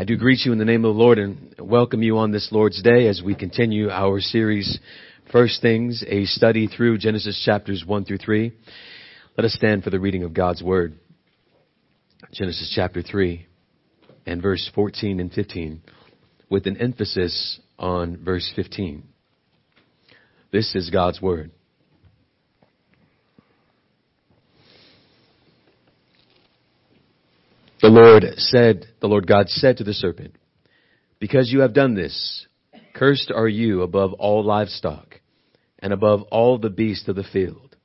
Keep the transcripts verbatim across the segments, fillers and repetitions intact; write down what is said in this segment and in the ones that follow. I do greet you in the name of the Lord and welcome you on this Lord's Day as we continue our series, First Things, a study through Genesis chapters one through three. Let us stand for the reading of God's Word. Genesis chapter three and verse fourteen and fifteen, with an emphasis on verse fifteen. This is God's Word. The Lord said, the Lord God said to the serpent, because you have done this, cursed are you above all livestock and above all the beasts of the field.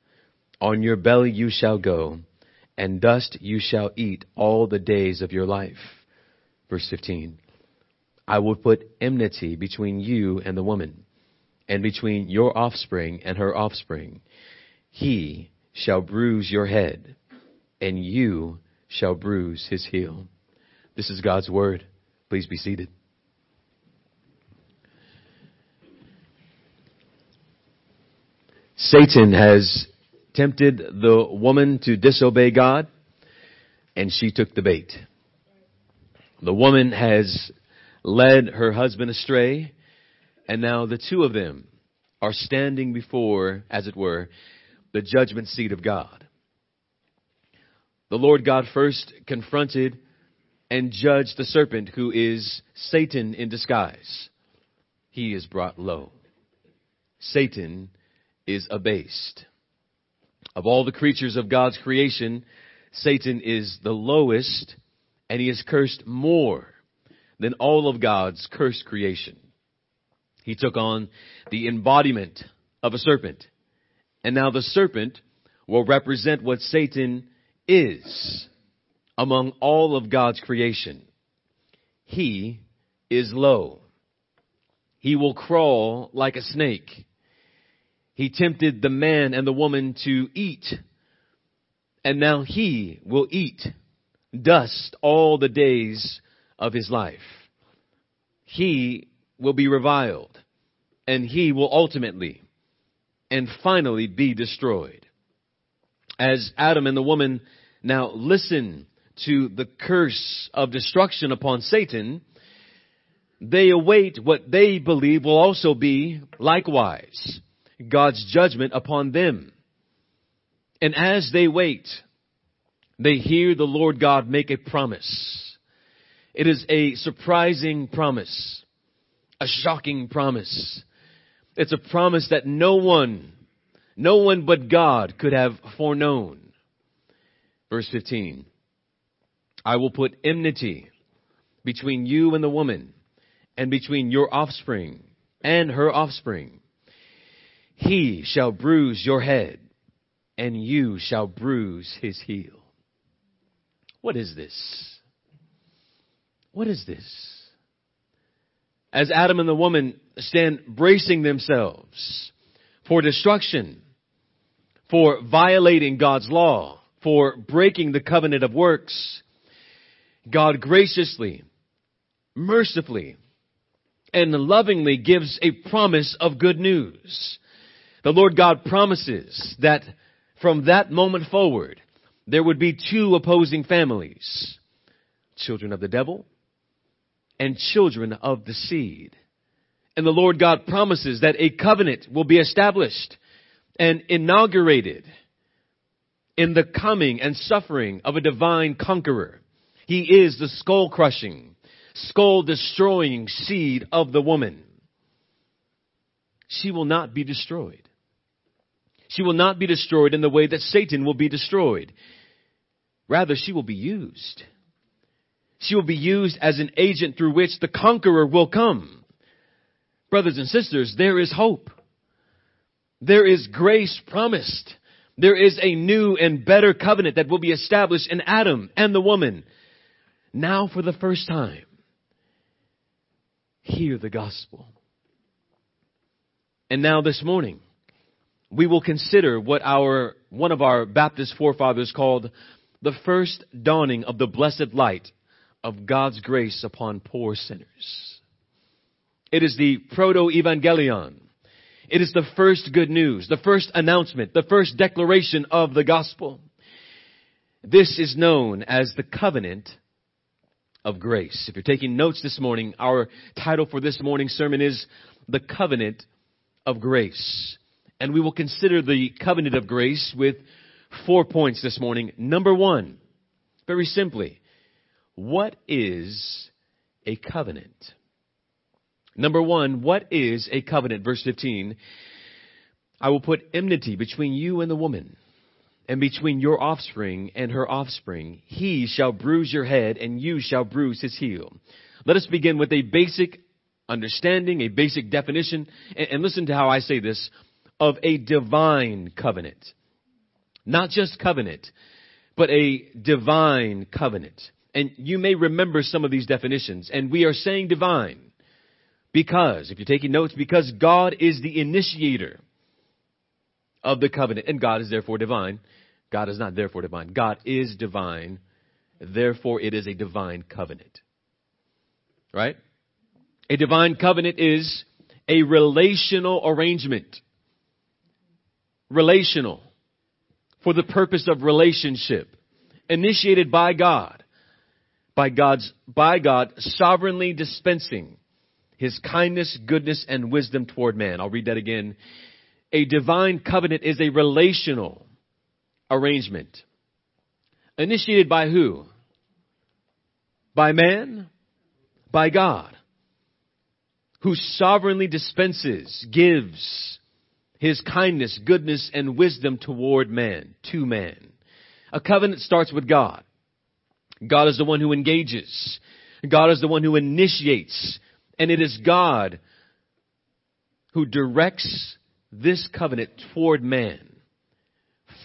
On your belly you shall go, and dust you shall eat all the days of your life. Verse fifteen, I will put enmity between you and the woman, and between your offspring and her offspring. He shall bruise your head, and you shall bruise his heel. This is God's word. Please be seated. Satan has tempted the woman to disobey God, and she took the bait. The woman has led her husband astray, and now the two of them are standing before, as it were, the judgment seat of God. The Lord God first confronted and judged the serpent, who is Satan in disguise. He is brought low. Satan is abased. Of all the creatures of God's creation, Satan is the lowest, and he is cursed more than all of God's cursed creation. He took on the embodiment of a serpent, and now the serpent will represent what Satan is among all of God's creation. He is low. He will crawl like a snake. He tempted the man and the woman to eat, and now he will eat dust all the days of his life. He will be reviled, and he will ultimately and finally be destroyed. As Adam and the woman now listen to the curse of destruction upon Satan, they await what they believe will also be, likewise, God's judgment upon them. And as they wait, they hear the Lord God make a promise. It is a surprising promise, a shocking promise. It's a promise that no one No one but God could have foreknown. Verse fifteen, I will put enmity between you and the woman, and between your offspring and her offspring. He shall bruise your head, and you shall bruise his heel. What is this? What is this? As Adam and the woman stand bracing themselves for destruction, for violating God's law, for breaking the covenant of works, God graciously, mercifully, and lovingly gives a promise of good news. The Lord God promises that from that moment forward, there would be two opposing families, children of the devil and children of the seed. And the Lord God promises that a covenant will be established and inaugurated in the coming and suffering of a divine conqueror. He is the skull-crushing, skull-destroying seed of the woman. She will not be destroyed. She will not be destroyed in the way that Satan will be destroyed. Rather, she will be used. She will be used as an agent through which the conqueror will come. Brothers and sisters, there is hope. There is grace promised. There is a new and better covenant that will be established in Adam and the woman. Now for the first time, hear the gospel. And now this morning, we will consider what our one of our Baptist forefathers called the first dawning of the blessed light of God's grace upon poor sinners. It is the proto-evangelion. It is the first good news, the first announcement, the first declaration of the gospel. This is known as the covenant of Grace. If you're taking notes this morning, our title for this morning's sermon is The Covenant of Grace. And we will consider the covenant of grace with four points this morning. Number one, very simply, what is a covenant? Number one, what is a covenant? Verse fifteen, I will put enmity between you and the woman, and between your offspring and her offspring. He shall bruise your head, and you shall bruise his heel. Let us begin with a basic understanding, a basic definition, and, and listen to how I say this, of a divine covenant. Not just covenant, but a divine covenant. And you may remember some of these definitions. And we are saying divine because, if you're taking notes, because God is the initiator of the covenant. And God is therefore divine. God is not therefore divine. God is divine. Therefore, it is a divine covenant. Right? A divine covenant is a relational arrangement. Relational. For the purpose of relationship. Initiated by God. By God's, by God sovereignly dispensing his kindness, goodness, and wisdom toward man. I'll read that again. A divine covenant is a relational arrangement. Initiated by who? By man? By God. Who sovereignly dispenses, gives his kindness, goodness, and wisdom toward man, to man. A covenant starts with God. God is the one who engages. God is the one who initiates. And it is God who directs this covenant toward man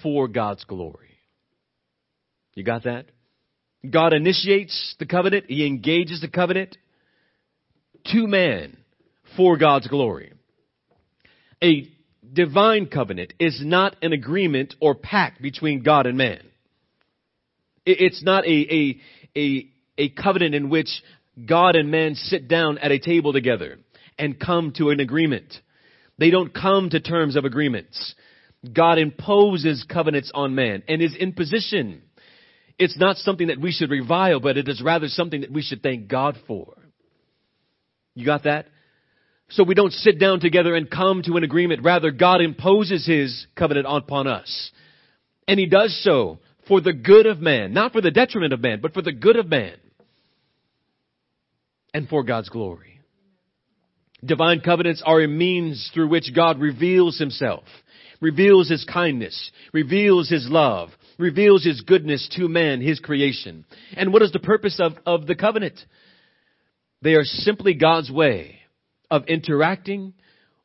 for God's glory. You got that? God initiates the covenant. He engages the covenant to man for God's glory. A divine covenant is not an agreement or pact between God and man. It's not a, a, a, a covenant in which God and man sit down at a table together and come to an agreement. They don't come to terms of agreements. God imposes covenants on man and is in position. It's not something that we should revile, but it is rather something that we should thank God for. You got that? So we don't sit down together and come to an agreement. Rather, God imposes his covenant upon us. And he does so for the good of man, not for the detriment of man, but for the good of man and for God's glory. Divine covenants are a means through which God reveals himself, reveals his kindness, reveals his love, reveals his goodness to man, his creation. And what is the purpose of, of the covenant? They are simply God's way of interacting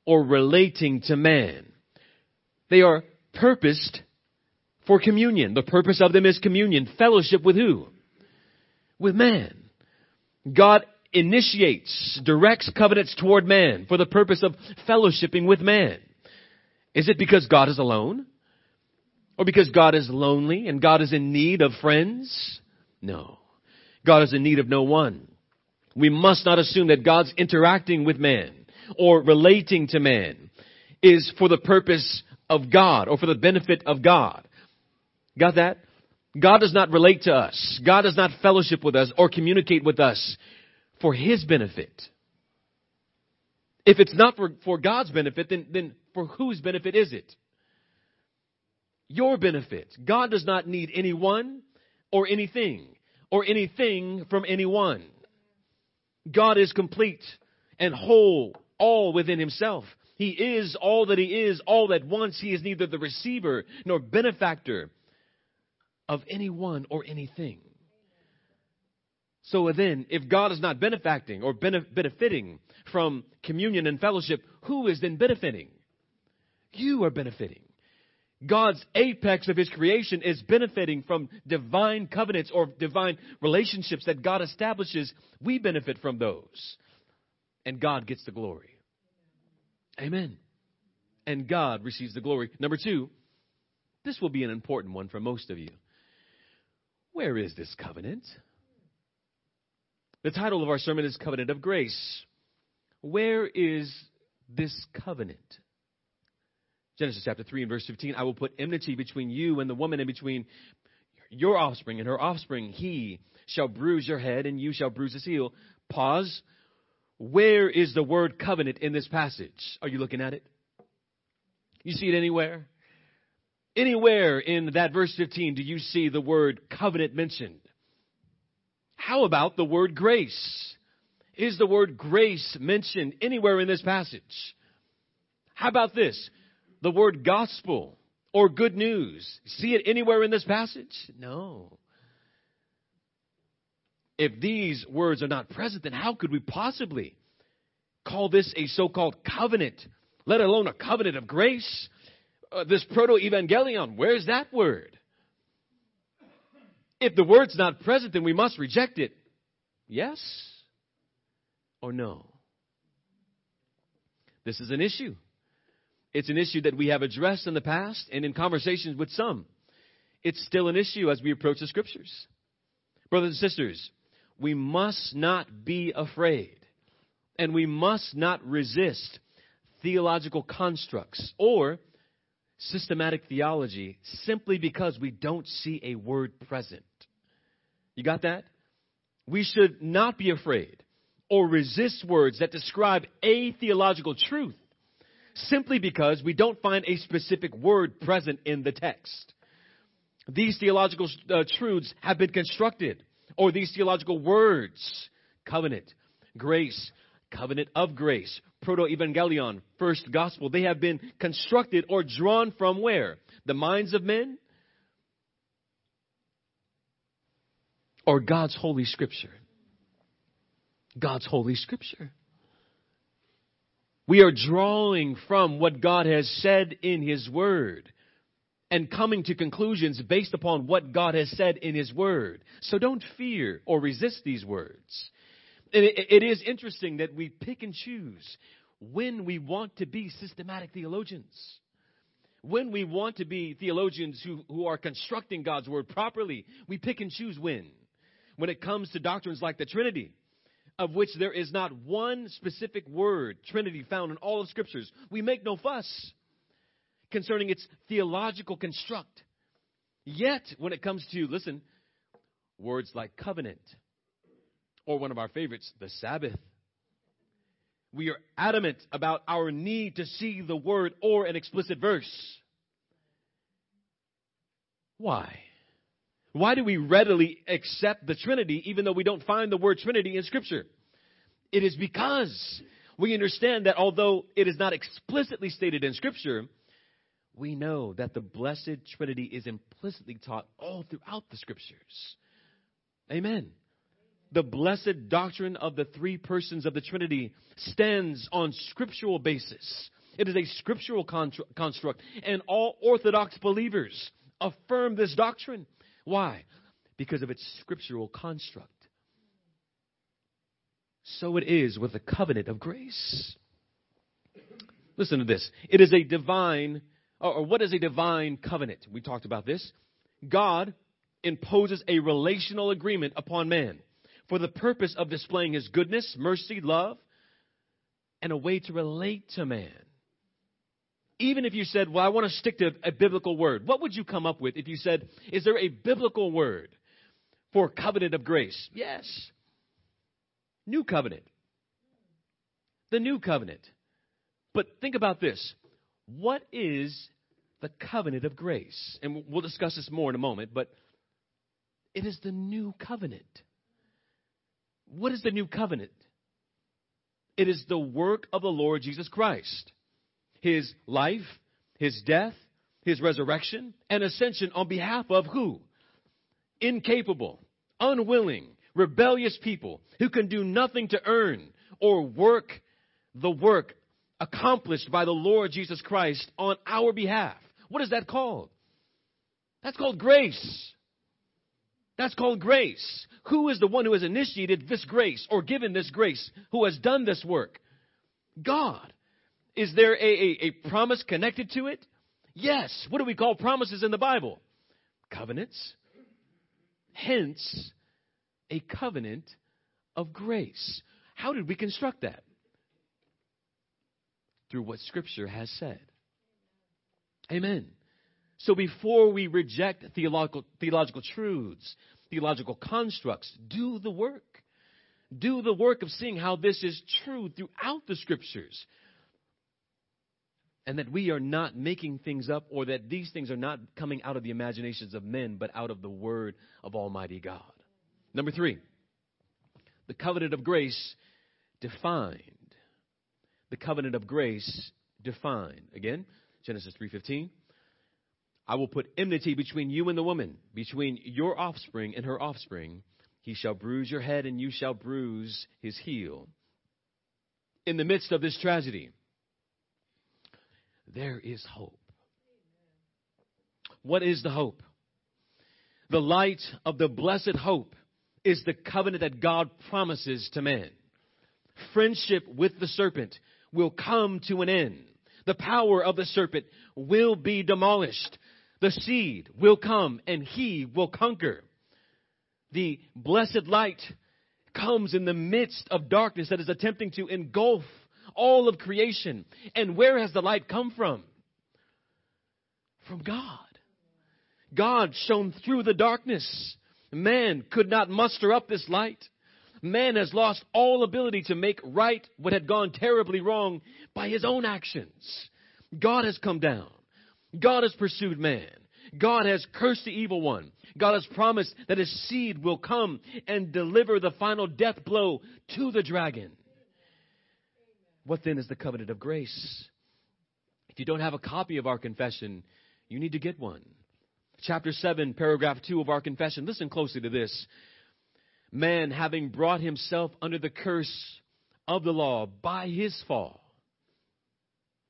or relating to man. They are purposed for communion. The purpose of them is communion, fellowship with who? With man. God initiates, directs covenants toward man for the purpose of fellowshipping with man. Is it because God is alone? Or because God is lonely and God is in need of friends? No. God is in need of no one. We must not assume that God's interacting with man or relating to man is for the purpose of God or for the benefit of God. Got that? God does not relate to us. God does not fellowship with us or communicate with us for his benefit. If it's not for, for God's benefit, then, then for whose benefit is it? Your benefit. God does not need anyone or anything or anything from anyone. God is complete and whole, all within himself. He is all that he is, all at once. He is neither the receiver nor benefactor of anyone or anything. So then, if God is not benefacting or benefiting from communion and fellowship, who is then benefiting? You are benefiting. God's apex of his creation is benefiting from divine covenants or divine relationships that God establishes. We benefit from those. And God gets the glory. Amen. And God receives the glory. Number two, this will be an important one for most of you. Where is this covenant? The title of our sermon is Covenant of Grace. Where is this covenant? Genesis chapter three and verse fifteen, I will put enmity between you and the woman and between your offspring and her offspring. He shall bruise your head and you shall bruise his heel. Pause. Where is the word covenant in this passage? Are you looking at it? You see it anywhere? Anywhere in that verse fifteen do you see the word covenant mentioned? How about the word grace? Is the word grace mentioned anywhere in this passage? How about this? The word gospel or good news. See it anywhere in this passage? No. If these words are not present, then how could we possibly call this a so-called covenant, let alone a covenant of grace? Uh, this proto-evangelion, where's that word? If the word's not present, then we must reject it. Yes or no? This is an issue. It's an issue that we have addressed in the past and in conversations with some. It's still an issue as we approach the scriptures. Brothers and sisters, we must not be afraid, and we must not resist theological constructs or systematic theology simply because we don't see a word present. You got that? We should not be afraid or resist words that describe a theological truth simply because we don't find a specific word present in the text. These theological uh, truths have been constructed, or these theological words, covenant, grace, covenant of grace, proto-evangelion, first gospel, they have been constructed or drawn from where? The minds of men? Or God's holy scripture? God's holy scripture. We are drawing from what God has said in his word and coming to conclusions based upon what God has said in his word. So don't fear or resist these words. It is interesting that we pick and choose when we want to be systematic theologians, when we want to be theologians who, who are constructing God's word properly. We pick and choose when, when it comes to doctrines like the Trinity, of which there is not one specific word, Trinity, found in all of scriptures. We make no fuss concerning its theological construct. Yet, when it comes to, listen, words like covenant, or one of our favorites, the Sabbath, we are adamant about our need to see the word or an explicit verse. Why? Why do we readily accept the Trinity even though we don't find the word Trinity in Scripture? It is because we understand that although it is not explicitly stated in Scripture, we know that the blessed Trinity is implicitly taught all throughout the Scriptures. Amen. The blessed doctrine of the three persons of the Trinity stands on scriptural basis. It is a scriptural construct, and all Orthodox believers affirm this doctrine. Why? Because of its scriptural construct. So it is with the covenant of grace. Listen to this. It is a divine, or what is a divine covenant? We talked about this. God imposes a relational agreement upon man for the purpose of displaying his goodness, mercy, love, and a way to relate to man. Even if you said, well, I want to stick to a biblical word, what would you come up with if you said, is there a biblical word for covenant of grace? Yes. New covenant. The new covenant. But think about this. What is the covenant of grace? And we'll discuss this more in a moment, but it is the new covenant. What is the new covenant? It is the work of the Lord Jesus Christ. His life, his death, his resurrection, and ascension on behalf of who? Incapable, unwilling, rebellious people who can do nothing to earn or work the work accomplished by the Lord Jesus Christ on our behalf. What is that called? That's called grace. That's called grace. Who is the one who has initiated this grace or given this grace? Who has done this work? God. Is there a, a, a promise connected to it? Yes. What do we call promises in the Bible? Covenants. Hence, a covenant of grace. How did we construct that? Through what Scripture has said. Amen. So before we reject theological, theological truths, theological constructs, do the work. Do the work of seeing how this is true throughout the Scriptures. And that we are not making things up, or that these things are not coming out of the imaginations of men, but out of the Word of Almighty God. Number three, the covenant of grace defined. The covenant of grace defined. Again, Genesis three fifteen. I will put enmity between you and the woman, between your offspring and her offspring. He shall bruise your head and you shall bruise his heel. In the midst of this tragedy, there is hope. What is the hope? The light of the blessed hope is the covenant that God promises to man. Friendship with the serpent will come to an end. The power of the serpent will be demolished. The seed will come and he will conquer. The blessed light comes in the midst of darkness that is attempting to engulf all of creation. And where has the light come from? From God. God shone through the darkness. Man could not muster up this light. Man has lost all ability to make right what had gone terribly wrong by his own actions. God has come down. God has pursued man. God has cursed the evil one. God has promised that his seed will come and deliver the final death blow to the dragon. What then is the covenant of grace? If you don't have a copy of our confession, you need to get one. Chapter seven, paragraph two of our confession. Listen closely to this. Man, having brought himself under the curse of the law by his fall,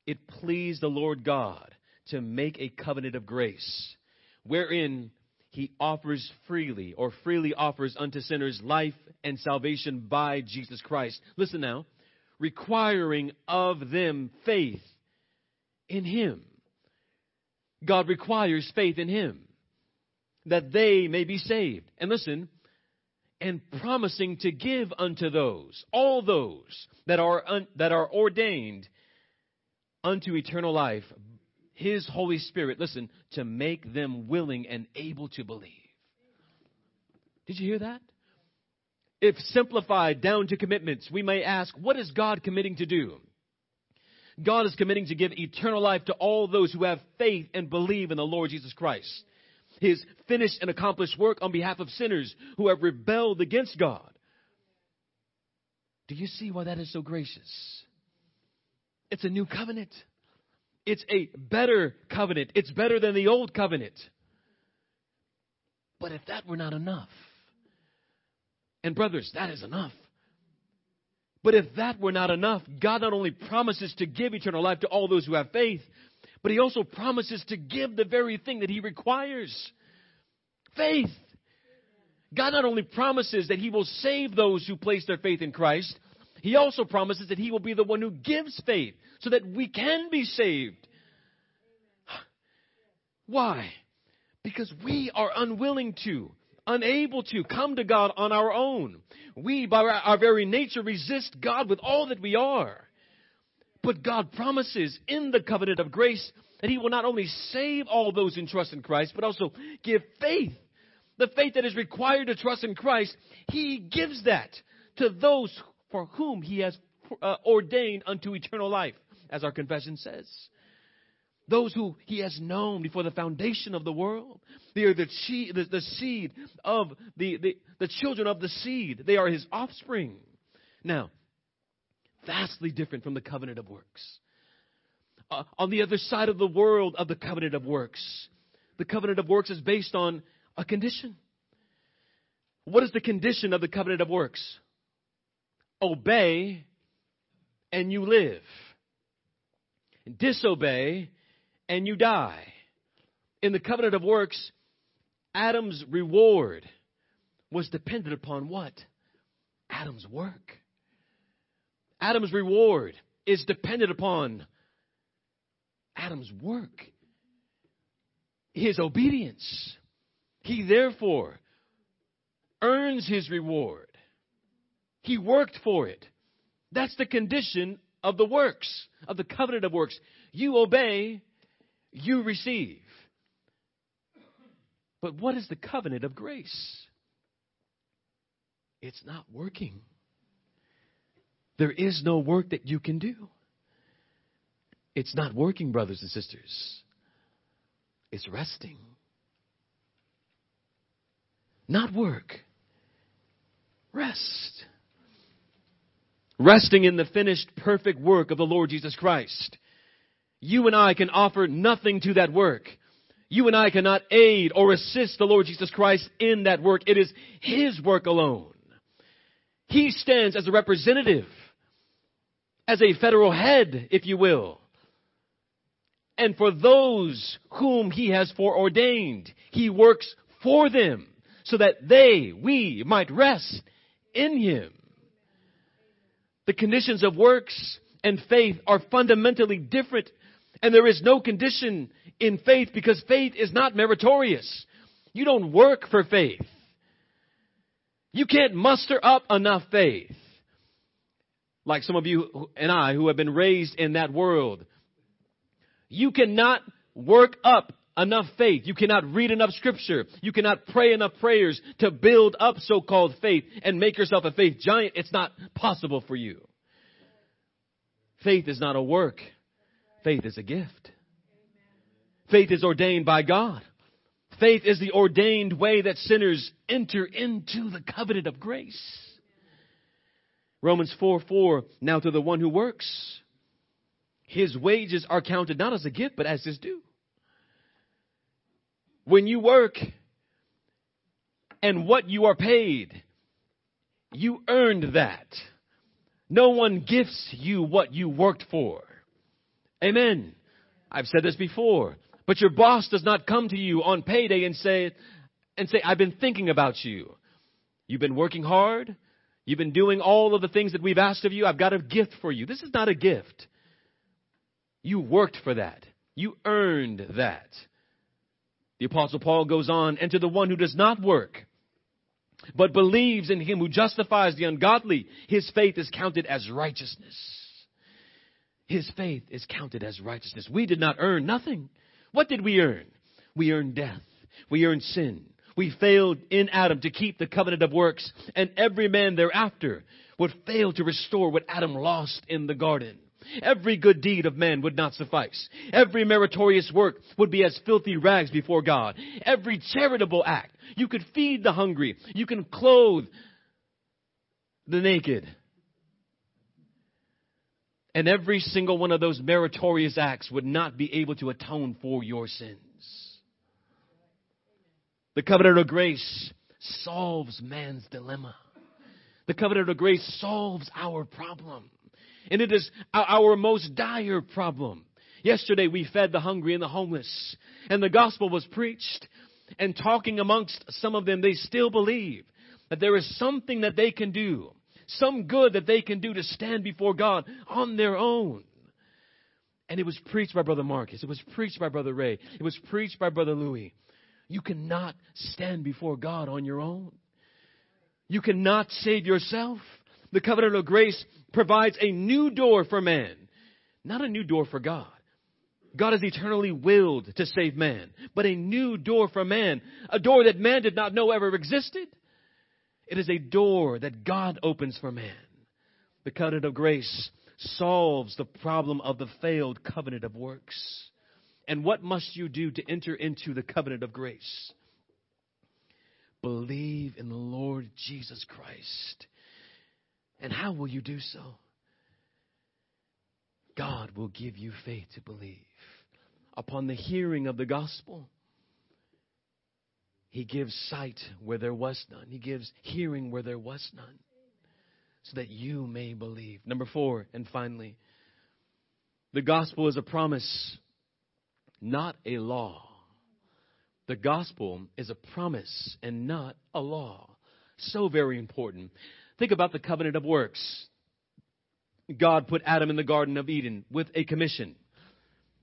it pleased the Lord God to make a covenant of grace, wherein he offers freely or freely offers unto sinners life and salvation by Jesus Christ. Listen now, requiring of them faith in him. God requires faith in him that they may be saved. And listen, and promising to give unto those, all those that are un, that are ordained unto eternal life, his Holy Spirit, listen, to make them willing and able to believe. Did you hear that? If simplified down to commitments, we may ask, what is God committing to do? God is committing to give eternal life to all those who have faith and believe in the Lord Jesus Christ. His finished and accomplished work on behalf of sinners who have rebelled against God. Do you see why that is so gracious? It's a new covenant. It's a better covenant. It's better than the old covenant. But if that were not enough, and brothers, that is enough. But if that were not enough, God not only promises to give eternal life to all those who have faith, but he also promises to give the very thing that he requires. Faith. God not only promises that he will save those who place their faith in Christ, he also promises that he will be the one who gives faith so that we can be saved. Why? Because we are unwilling to, unable to come to God on our own. We, by our very nature, resist God with all that we are. But God promises in the covenant of grace that he will not only save all those who trust in Christ, but also give faith. The faith that is required to trust in Christ, he gives that to those for whom he has uh, ordained unto eternal life, as our confession says. Those who he has known before the foundation of the world. They are the, chi- the, the seed of the, the, the children of the seed. They are his offspring. Now, vastly different from the covenant of works. Uh, on the other side of the world of the covenant of works, the covenant of works is based on a condition. What is the condition of the covenant of works? Obey and you live. Disobey and you die. In the covenant of works, Adam's reward was dependent upon what? Adam's work. Adam's reward is dependent upon Adam's work, his obedience. He therefore earns his reward. He worked for it. That's the condition of the works, of the covenant of works. You obey, you receive. But what is the covenant of grace? It's not working. There is no work that you can do. It's not working, brothers and sisters. It's resting. Not work. Rest. Resting in the finished, perfect work of the Lord Jesus Christ. You and I can offer nothing to that work. You and I cannot aid or assist the Lord Jesus Christ in that work. It is His work alone. He stands as a representative, as a federal head, if you will. And for those whom He has foreordained, He works for them so that they, we, might rest in Him. The conditions of works and faith are fundamentally different, and there is no condition in faith because faith is not meritorious. You don't work for faith. You can't muster up enough faith. Like some of you and I who have been raised in that world, you cannot work up enough faith. You cannot read enough scripture. You cannot pray enough prayers to build up so-called faith and make yourself a faith giant. It's not possible for you. Faith is not a work. Faith is a gift. Faith is ordained by God. Faith is the ordained way that sinners enter into the covenant of grace. Romans four four, now to the one who works, his wages are counted not as a gift, but as his due. When you work and what you are paid, you earned that. No one gifts you what you worked for. Amen. I've said this before, but your boss does not come to you on payday and say, and say, I've been thinking about you. You've been working hard. You've been doing all of the things that we've asked of you. I've got a gift for you. This is not a gift. You worked for that. You earned that. The Apostle Paul goes on, and to the one who does not work, but believes in Him who justifies the ungodly, his faith is counted as righteousness. His faith is counted as righteousness. We did not earn nothing. What did we earn? We earned death. We earned sin. We failed in Adam to keep the covenant of works, and every man thereafter would fail to restore what Adam lost in the garden. Every good deed of man would not suffice. Every meritorious work would be as filthy rags before God. Every charitable act. You could feed the hungry. You can clothe the naked. And every single one of those meritorious acts would not be able to atone for your sins. The covenant of grace solves man's dilemma. The covenant of grace solves our problem. And it is our most dire problem. Yesterday we fed the hungry and the homeless, and the gospel was preached. And talking amongst some of them, they still believe that there is something that they can do, some good that they can do to stand before God on their own. And it was preached by Brother Marcus. It was preached by Brother Ray. It was preached by Brother Louis. You cannot stand before God on your own. You cannot save yourself. The covenant of grace provides a new door for man, not a new door for God. God has eternally willed to save man, but a new door for man, a door that man did not know ever existed. It is a door that God opens for man. The covenant of grace solves the problem of the failed covenant of works. And what must you do to enter into the covenant of grace? Believe in the Lord Jesus Christ. And how will you do so? God will give you faith to believe. Upon the hearing of the gospel, He gives sight where there was none. He gives hearing where there was none, so that you may believe. Number four, and finally, the gospel is a promise, not a law. The gospel is a promise and not a law. So very important. Think about the covenant of works. God put Adam in the Garden of Eden with a commission.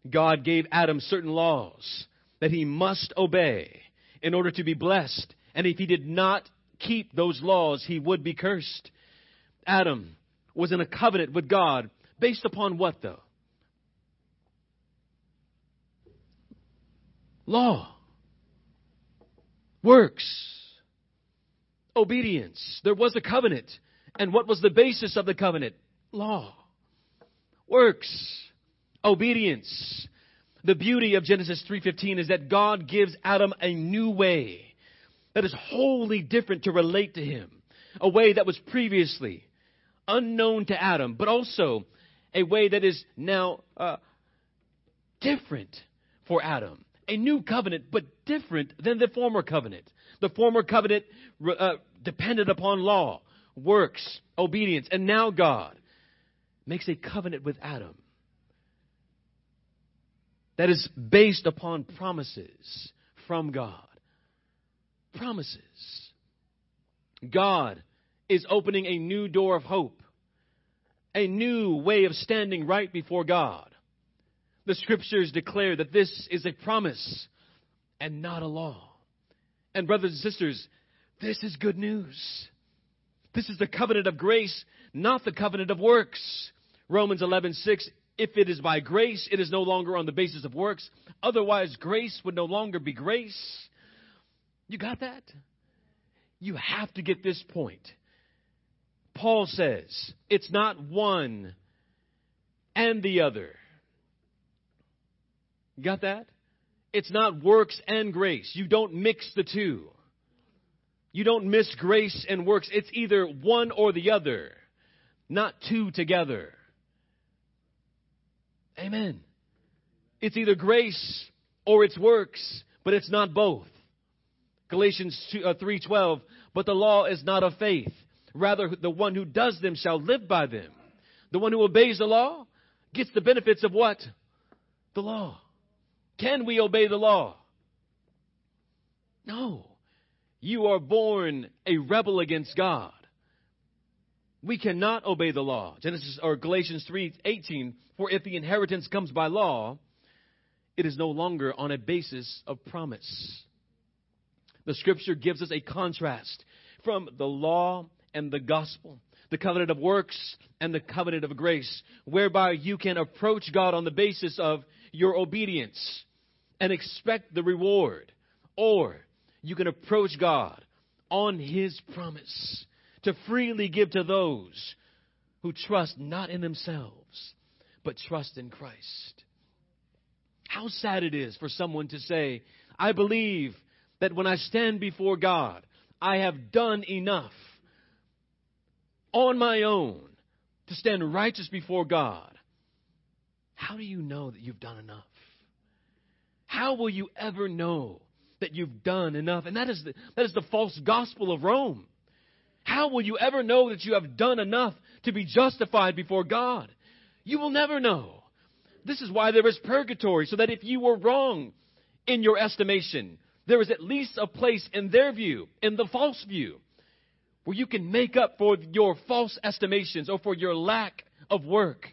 God gave Adam certain laws that he must obey in order to be blessed. And if he did not keep those laws, he would be cursed. Adam was in a covenant with God based upon what, though? Law. Works. Obedience. There was a covenant. And what was the basis of the covenant? Law. Works. Obedience. The beauty of Genesis three fifteen is that God gives Adam a new way that is wholly different to relate to him. A way that was previously unknown to Adam, but also a way that is now uh, different for Adam. A new covenant, but different than the former covenant. The former covenant uh, depended upon law, works, obedience. And now God makes a covenant with Adam that is based upon promises from God. Promises. God is opening a new door of hope, a new way of standing right before God. The Scriptures declare that this is a promise and not a law. And brothers and sisters, this is good news. This is the covenant of grace, not the covenant of works. Romans eleven six, if it is by grace, it is no longer on the basis of works. Otherwise, grace would no longer be grace. You got that? You have to get this point. Paul says it's not one and the other. You got that? It's not works and grace. You don't mix the two. You don't miss grace and works. It's either one or the other, not two together. Amen. It's either grace or it's works, but it's not both. Galatians three twelve, but the law is not of faith. Rather, the one who does them shall live by them. The one who obeys the law gets the benefits of what? The law. Can we obey the law? No. You are born a rebel against God. We cannot obey the law. Genesis or Galatians three eighteen, for if the inheritance comes by law, it is no longer on a basis of promise. The Scripture gives us a contrast from the law and the gospel, the covenant of works and the covenant of grace, whereby you can approach God on the basis of your obedience and expect the reward. Or you can approach God on His promise to freely give to those who trust not in themselves, but trust in Christ. How sad it is for someone to say, I believe that when I stand before God, I have done enough on my own to stand righteous before God. How do you know that you've done enough? How will you ever know that you've done enough? And that is the, that is the false gospel of Rome. How will you ever know that you have done enough to be justified before God? You will never know. This is why there is purgatory, so that if you were wrong in your estimation, there is at least a place in their view, in the false view, where you can make up for your false estimations or for your lack of work.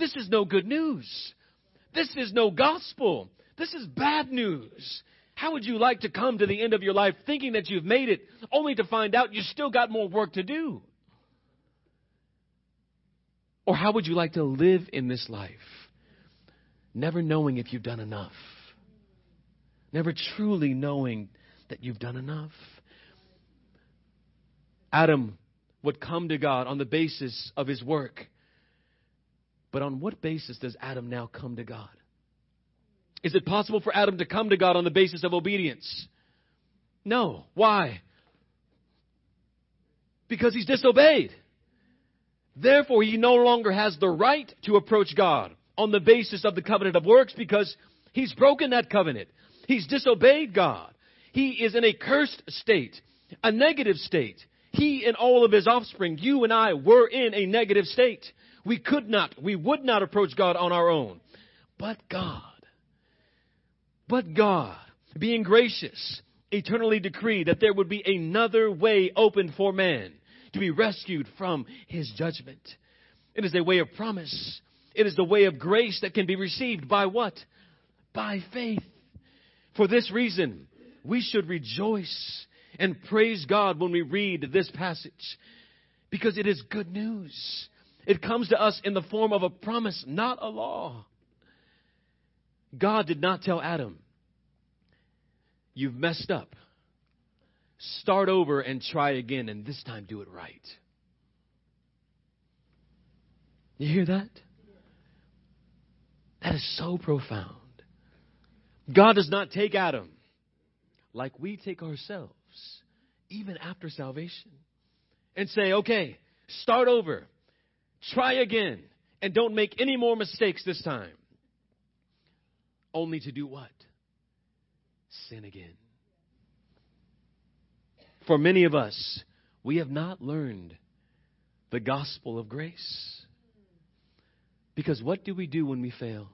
This is no good news. This is no gospel. This is bad news. How would you like to come to the end of your life thinking that you've made it, only to find out you still got more work to do? Or how would you like to live in this life, never knowing if you've done enough? Never truly knowing that you've done enough. Adam would come to God on the basis of his work. But on what basis does Adam now come to God? Is it possible for Adam to come to God on the basis of obedience? No. Why? Because he's disobeyed. Therefore, he no longer has the right to approach God on the basis of the covenant of works because he's broken that covenant. He's disobeyed God. He is in a cursed state, a negative state. He and all of his offspring, you and I, were in a negative state. We could not, we would not approach God on our own. But God, but God, being gracious, eternally decreed that there would be another way opened for man to be rescued from his judgment. It is a way of promise. It is the way of grace that can be received by what? By faith. For this reason, we should rejoice and praise God when we read this passage, because it is good news. It comes to us in the form of a promise, not a law. God did not tell Adam, you've messed up. Start over and try again, and this time do it right. You hear that? That is so profound. God does not take Adam like we take ourselves, even after salvation, and say, okay, start over, try again, and don't make any more mistakes this time. Only to do what? Sin again. For many of us, we have not learned the gospel of grace. Because what do we do when we fail?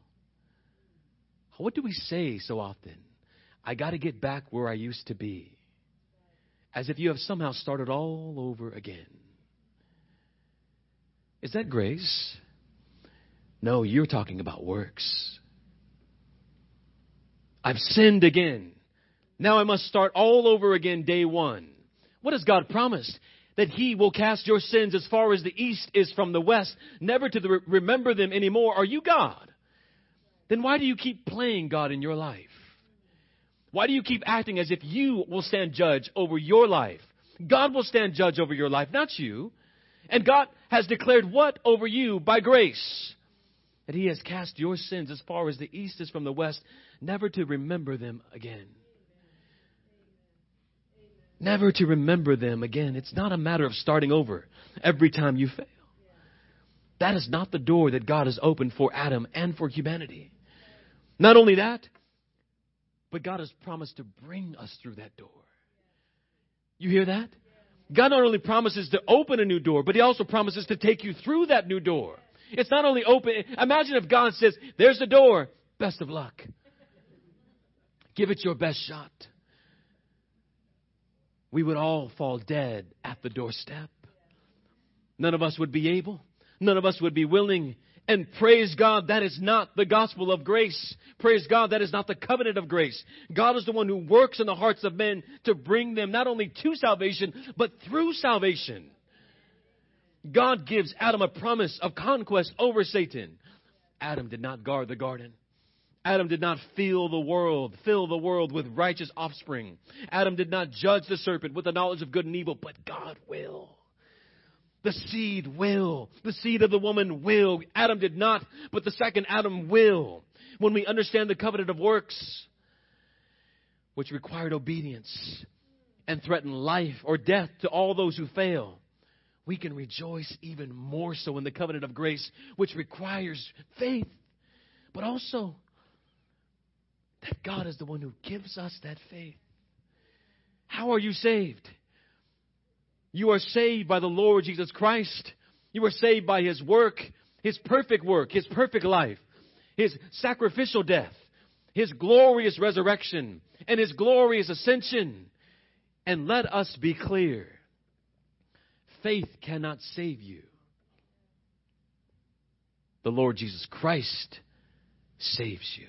What do we say so often? I got to get back where I used to be. As if you have somehow started all over again. Is that grace? No, you're talking about works. I've sinned again. Now I must start all over again day one. What has God promised? That he will cast your sins as far as the east is from the west, never to re- remember them anymore. Are you God? Then why do you keep playing God in your life? Why do you keep acting as if you will stand judge over your life? God will stand judge over your life, not you. And God has declared what over you by grace? That he has cast your sins as far as the east is from the west, never to remember them again. Never to remember them again. It's not a matter of starting over every time you fail. That is not the door that God has opened for Adam and for humanity. Not only that, but God has promised to bring us through that door. You hear that? God not only promises to open a new door, but he also promises to take you through that new door. It's not only open. Imagine if God says, there's the door. Best of luck. Give it your best shot. We would all fall dead at the doorstep. None of us would be able. None of us would be willing. And praise God, that is not the gospel of grace. Praise God, that is not the covenant of grace. God is the one who works in the hearts of men to bring them not only to salvation, but through salvation. God gives Adam a promise of conquest over Satan. Adam did not guard the garden. Adam did not fill the world, fill the world with righteous offspring. Adam did not judge the serpent with the knowledge of good and evil, but God will. The seed will. The seed of the woman will. Adam did not, but the second Adam will. When we understand the covenant of works, which required obedience and threatened life or death to all those who fail, we can rejoice even more so in the covenant of grace, which requires faith, but also that God is the one who gives us that faith. How are you saved? You are saved by the Lord Jesus Christ. You are saved by his work, his perfect work, his perfect life, his sacrificial death, his glorious resurrection, and his glorious ascension. And let us be clear. Faith cannot save you. The Lord Jesus Christ saves you.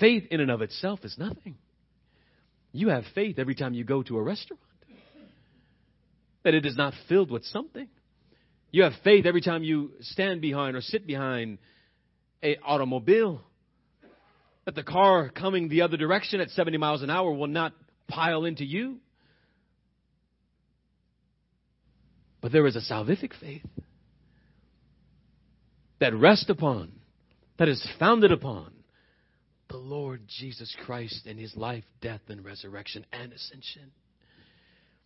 Faith in and of itself is nothing. You have faith every time you go to a restaurant. That it is not filled with something. You have faith every time you stand behind or sit behind an automobile. That the car coming the other direction at seventy miles an hour will not pile into you. But there is a salvific faith that rests upon, that is founded upon the Lord Jesus Christ and his life, death, and resurrection and ascension.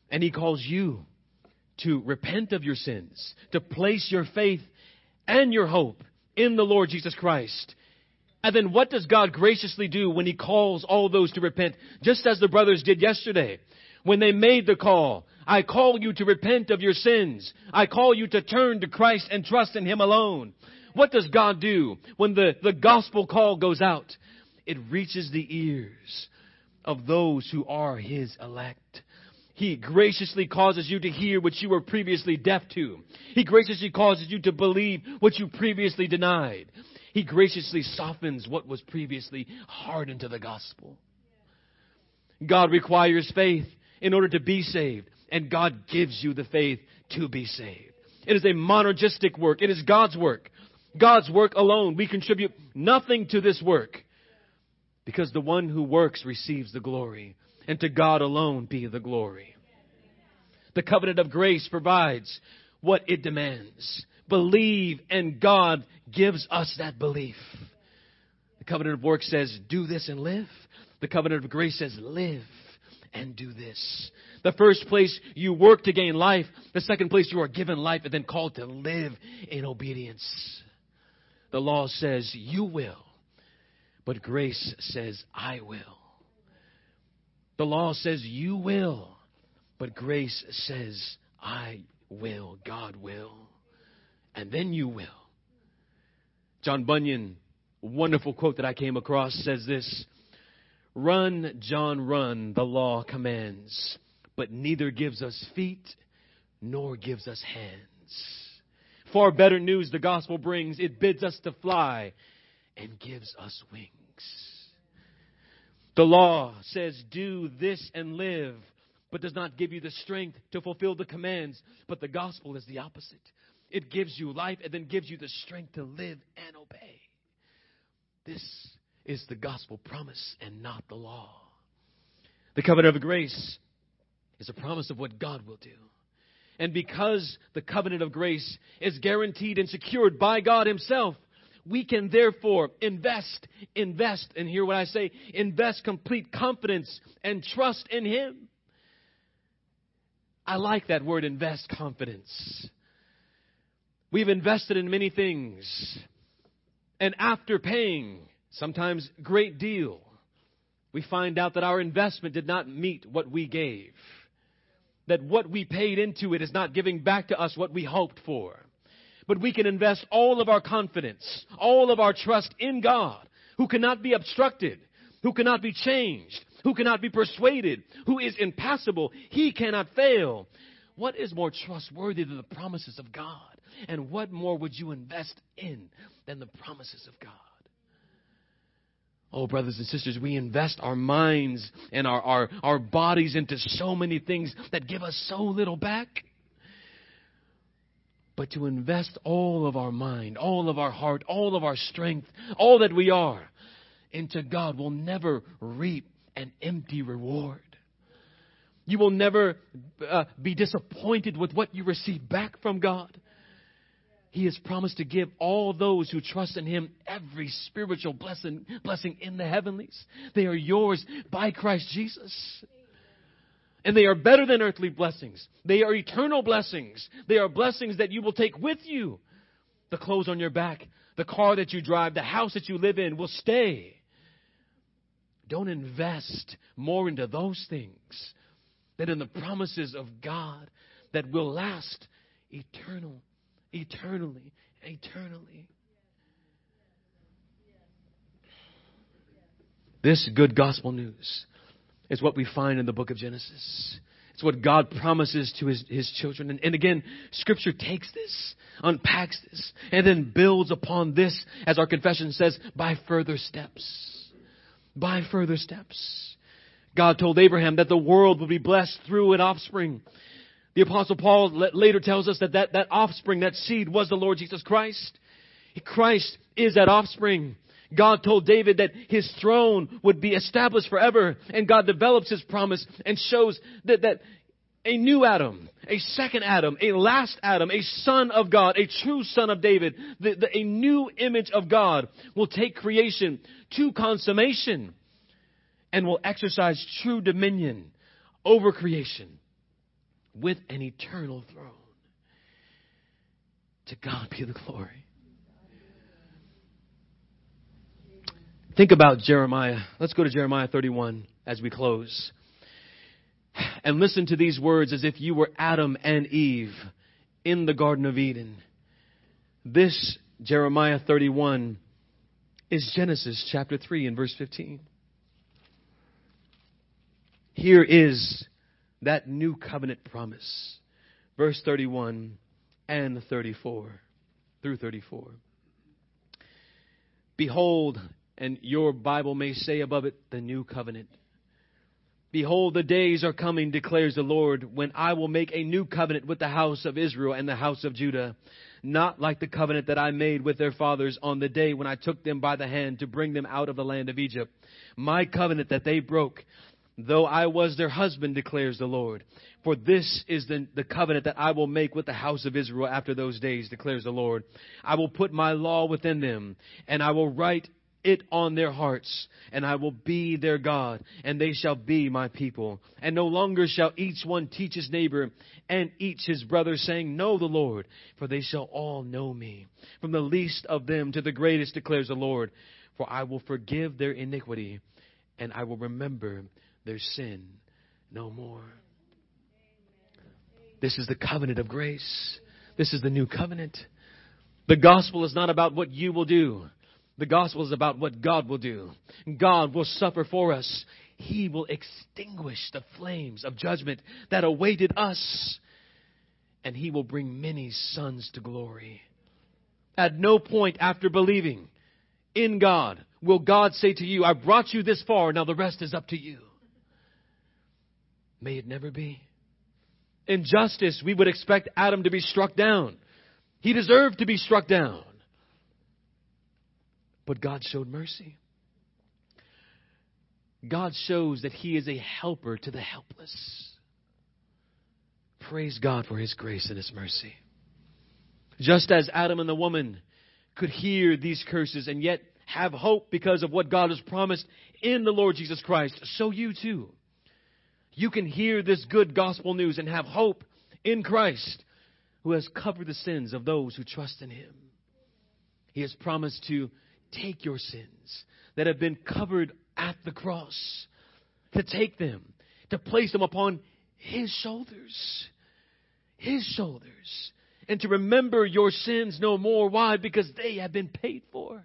And he calls you to repent of your sins, to place your faith and your hope in the Lord Jesus Christ. And then what does God graciously do when he calls all those to repent? Just as the brothers did yesterday when they made the call. I call you to repent of your sins. I call you to turn to Christ and trust in him alone. What does God do when the, the gospel call goes out? It reaches the ears of those who are his elect. He graciously causes you to hear what you were previously deaf to. He graciously causes you to believe what you previously denied. He graciously softens what was previously hardened to the gospel. God requires faith in order to be saved, and God gives you the faith to be saved. It is a monergistic work. It is God's work. God's work alone. We contribute nothing to this work. Because the one who works receives the glory. and to God alone be the glory. The covenant of grace provides what it demands. Believe, and God gives us that belief. The covenant of work says, do this and live. The covenant of grace says, live and do this. The first place you work to gain life. The second place you are given life and then called to live in obedience. The law says, you will. But grace says, I will. The law says, you will. But grace says, I will. God will. And then you will. John Bunyan, wonderful quote that I came across, says this. Run, John, run, the law commands, but neither gives us feet nor gives us hands. Far better news the gospel brings. It bids us to fly and gives us wings. The law says, do this and live, but does not give you the strength to fulfill the commands. But the gospel is the opposite. It gives you life and then gives you the strength to live and obey. This is the gospel promise and not the law. The covenant of grace is a promise of what God will do. And because the covenant of grace is guaranteed and secured by God Himself, we can therefore invest, invest, and hear what I say, invest complete confidence and trust in Him. I like that word, invest confidence. We've invested in many things. And after paying, sometimes great deal, we find out that our investment did not meet what we gave. That what we paid into it is not giving back to us what we hoped for. But we can invest all of our confidence, all of our trust in God, who cannot be obstructed, who cannot be changed, who cannot be persuaded, who is impassible. He cannot fail. What is more trustworthy than the promises of God? And what more would you invest in than the promises of God? Oh, brothers and sisters, we invest our minds and our, our, our bodies into so many things that give us so little back. But to invest all of our mind, all of our heart, all of our strength, all that we are into God will never reap an empty reward. You will never uh, be disappointed with what you receive back from God. He has promised to give all those who trust in Him every spiritual blessing, blessing in the heavenlies. They are yours by Christ Jesus. And they are better than earthly blessings. They are eternal blessings. They are blessings that you will take with you. The clothes on your back, the car that you drive, the house that you live in will stay. Don't invest more into those things than in the promises of God that will last eternal. Eternally, eternally. This good gospel news is what we find in the book of Genesis. It's what God promises to his, his children. And, and again, Scripture takes this, unpacks this, and then builds upon this, as our confession says, by further steps. By further steps. God told Abraham that the world would be blessed through an offspring. The Apostle Paul later tells us that, that that offspring, that seed, was the Lord Jesus Christ. Christ is that offspring. God told David that his throne would be established forever. And God develops His promise and shows that, that a new Adam, a second Adam, a last Adam, a son of God, a true son of David, the, the, a new image of God will take creation to consummation and will exercise true dominion over creation. With an eternal throne. To God be the glory. Think about Jeremiah. Let's go to Jeremiah thirty-one as we close. And listen to these words as if you were Adam and Eve in the Garden of Eden. This Jeremiah thirty-one is Genesis chapter three and verse fifteen. Here is that new covenant promise. Verse thirty-one and thirty-four through thirty-four. Behold, and your Bible may say above it, the new covenant. Behold, the days are coming, declares the Lord, when I will make a new covenant with the house of Israel and the house of Judah, not like the covenant that I made with their fathers on the day when I took them by the hand to bring them out of the land of Egypt. My covenant that they broke, though I was their husband, declares the Lord. For this is the, the covenant that I will make with the house of Israel after those days, declares the Lord. I will put my law within them, and I will write it on their hearts, and I will be their God, and they shall be my people. And no longer shall each one teach his neighbor and each his brother, saying, know the Lord, for they shall all know me. From the least of them to the greatest, declares the Lord. For I will forgive their iniquity, and I will remember their sin no more. This is the covenant of grace. This is the new covenant. The gospel is not about what you will do. The gospel is about what God will do. God will suffer for us. He will extinguish the flames of judgment that awaited us. And He will bring many sons to glory. At no point after believing in God will God say to you, I brought you this far, now the rest is up to you. May it never be. In justice, we would expect Adam to be struck down. He deserved to be struck down. But God showed mercy. God shows that He is a helper to the helpless. Praise God for His grace and His mercy. Just as Adam and the woman could hear these curses and yet have hope because of what God has promised in the Lord Jesus Christ, so you too. You can hear this good gospel news and have hope in Christ, who has covered the sins of those who trust in Him. He has promised to take your sins that have been covered at the cross, to take them, to place them upon His shoulders, His shoulders, and to remember your sins no more. Why? Because they have been paid for.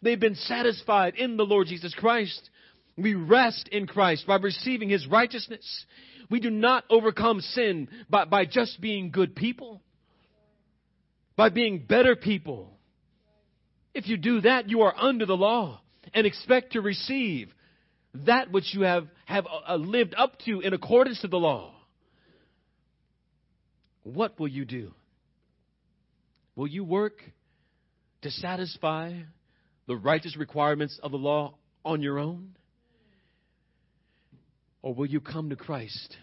They've been satisfied in the Lord Jesus Christ. We rest in Christ by receiving His righteousness. We do not overcome sin by, by just being good people, by being better people. If you do that, you are under the law and expect to receive that which you have, have uh, lived up to in accordance to the law. What will you do? Will you work to satisfy the righteous requirements of the law on your own? Or will you come to Christ,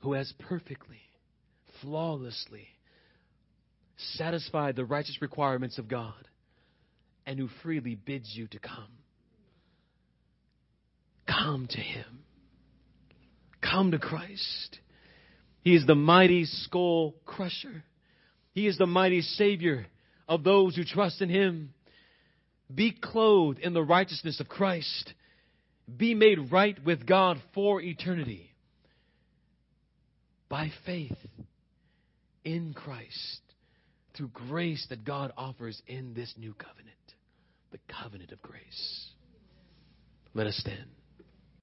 who has perfectly, flawlessly satisfied the righteous requirements of God, and who freely bids you to come? Come to Him. Come to Christ. He is the mighty skull crusher. He is the mighty Savior of those who trust in Him. Be clothed in the righteousness of Christ. Be made right with God for eternity by faith in Christ, through grace that God offers in this new covenant, the covenant of grace. Let us stand.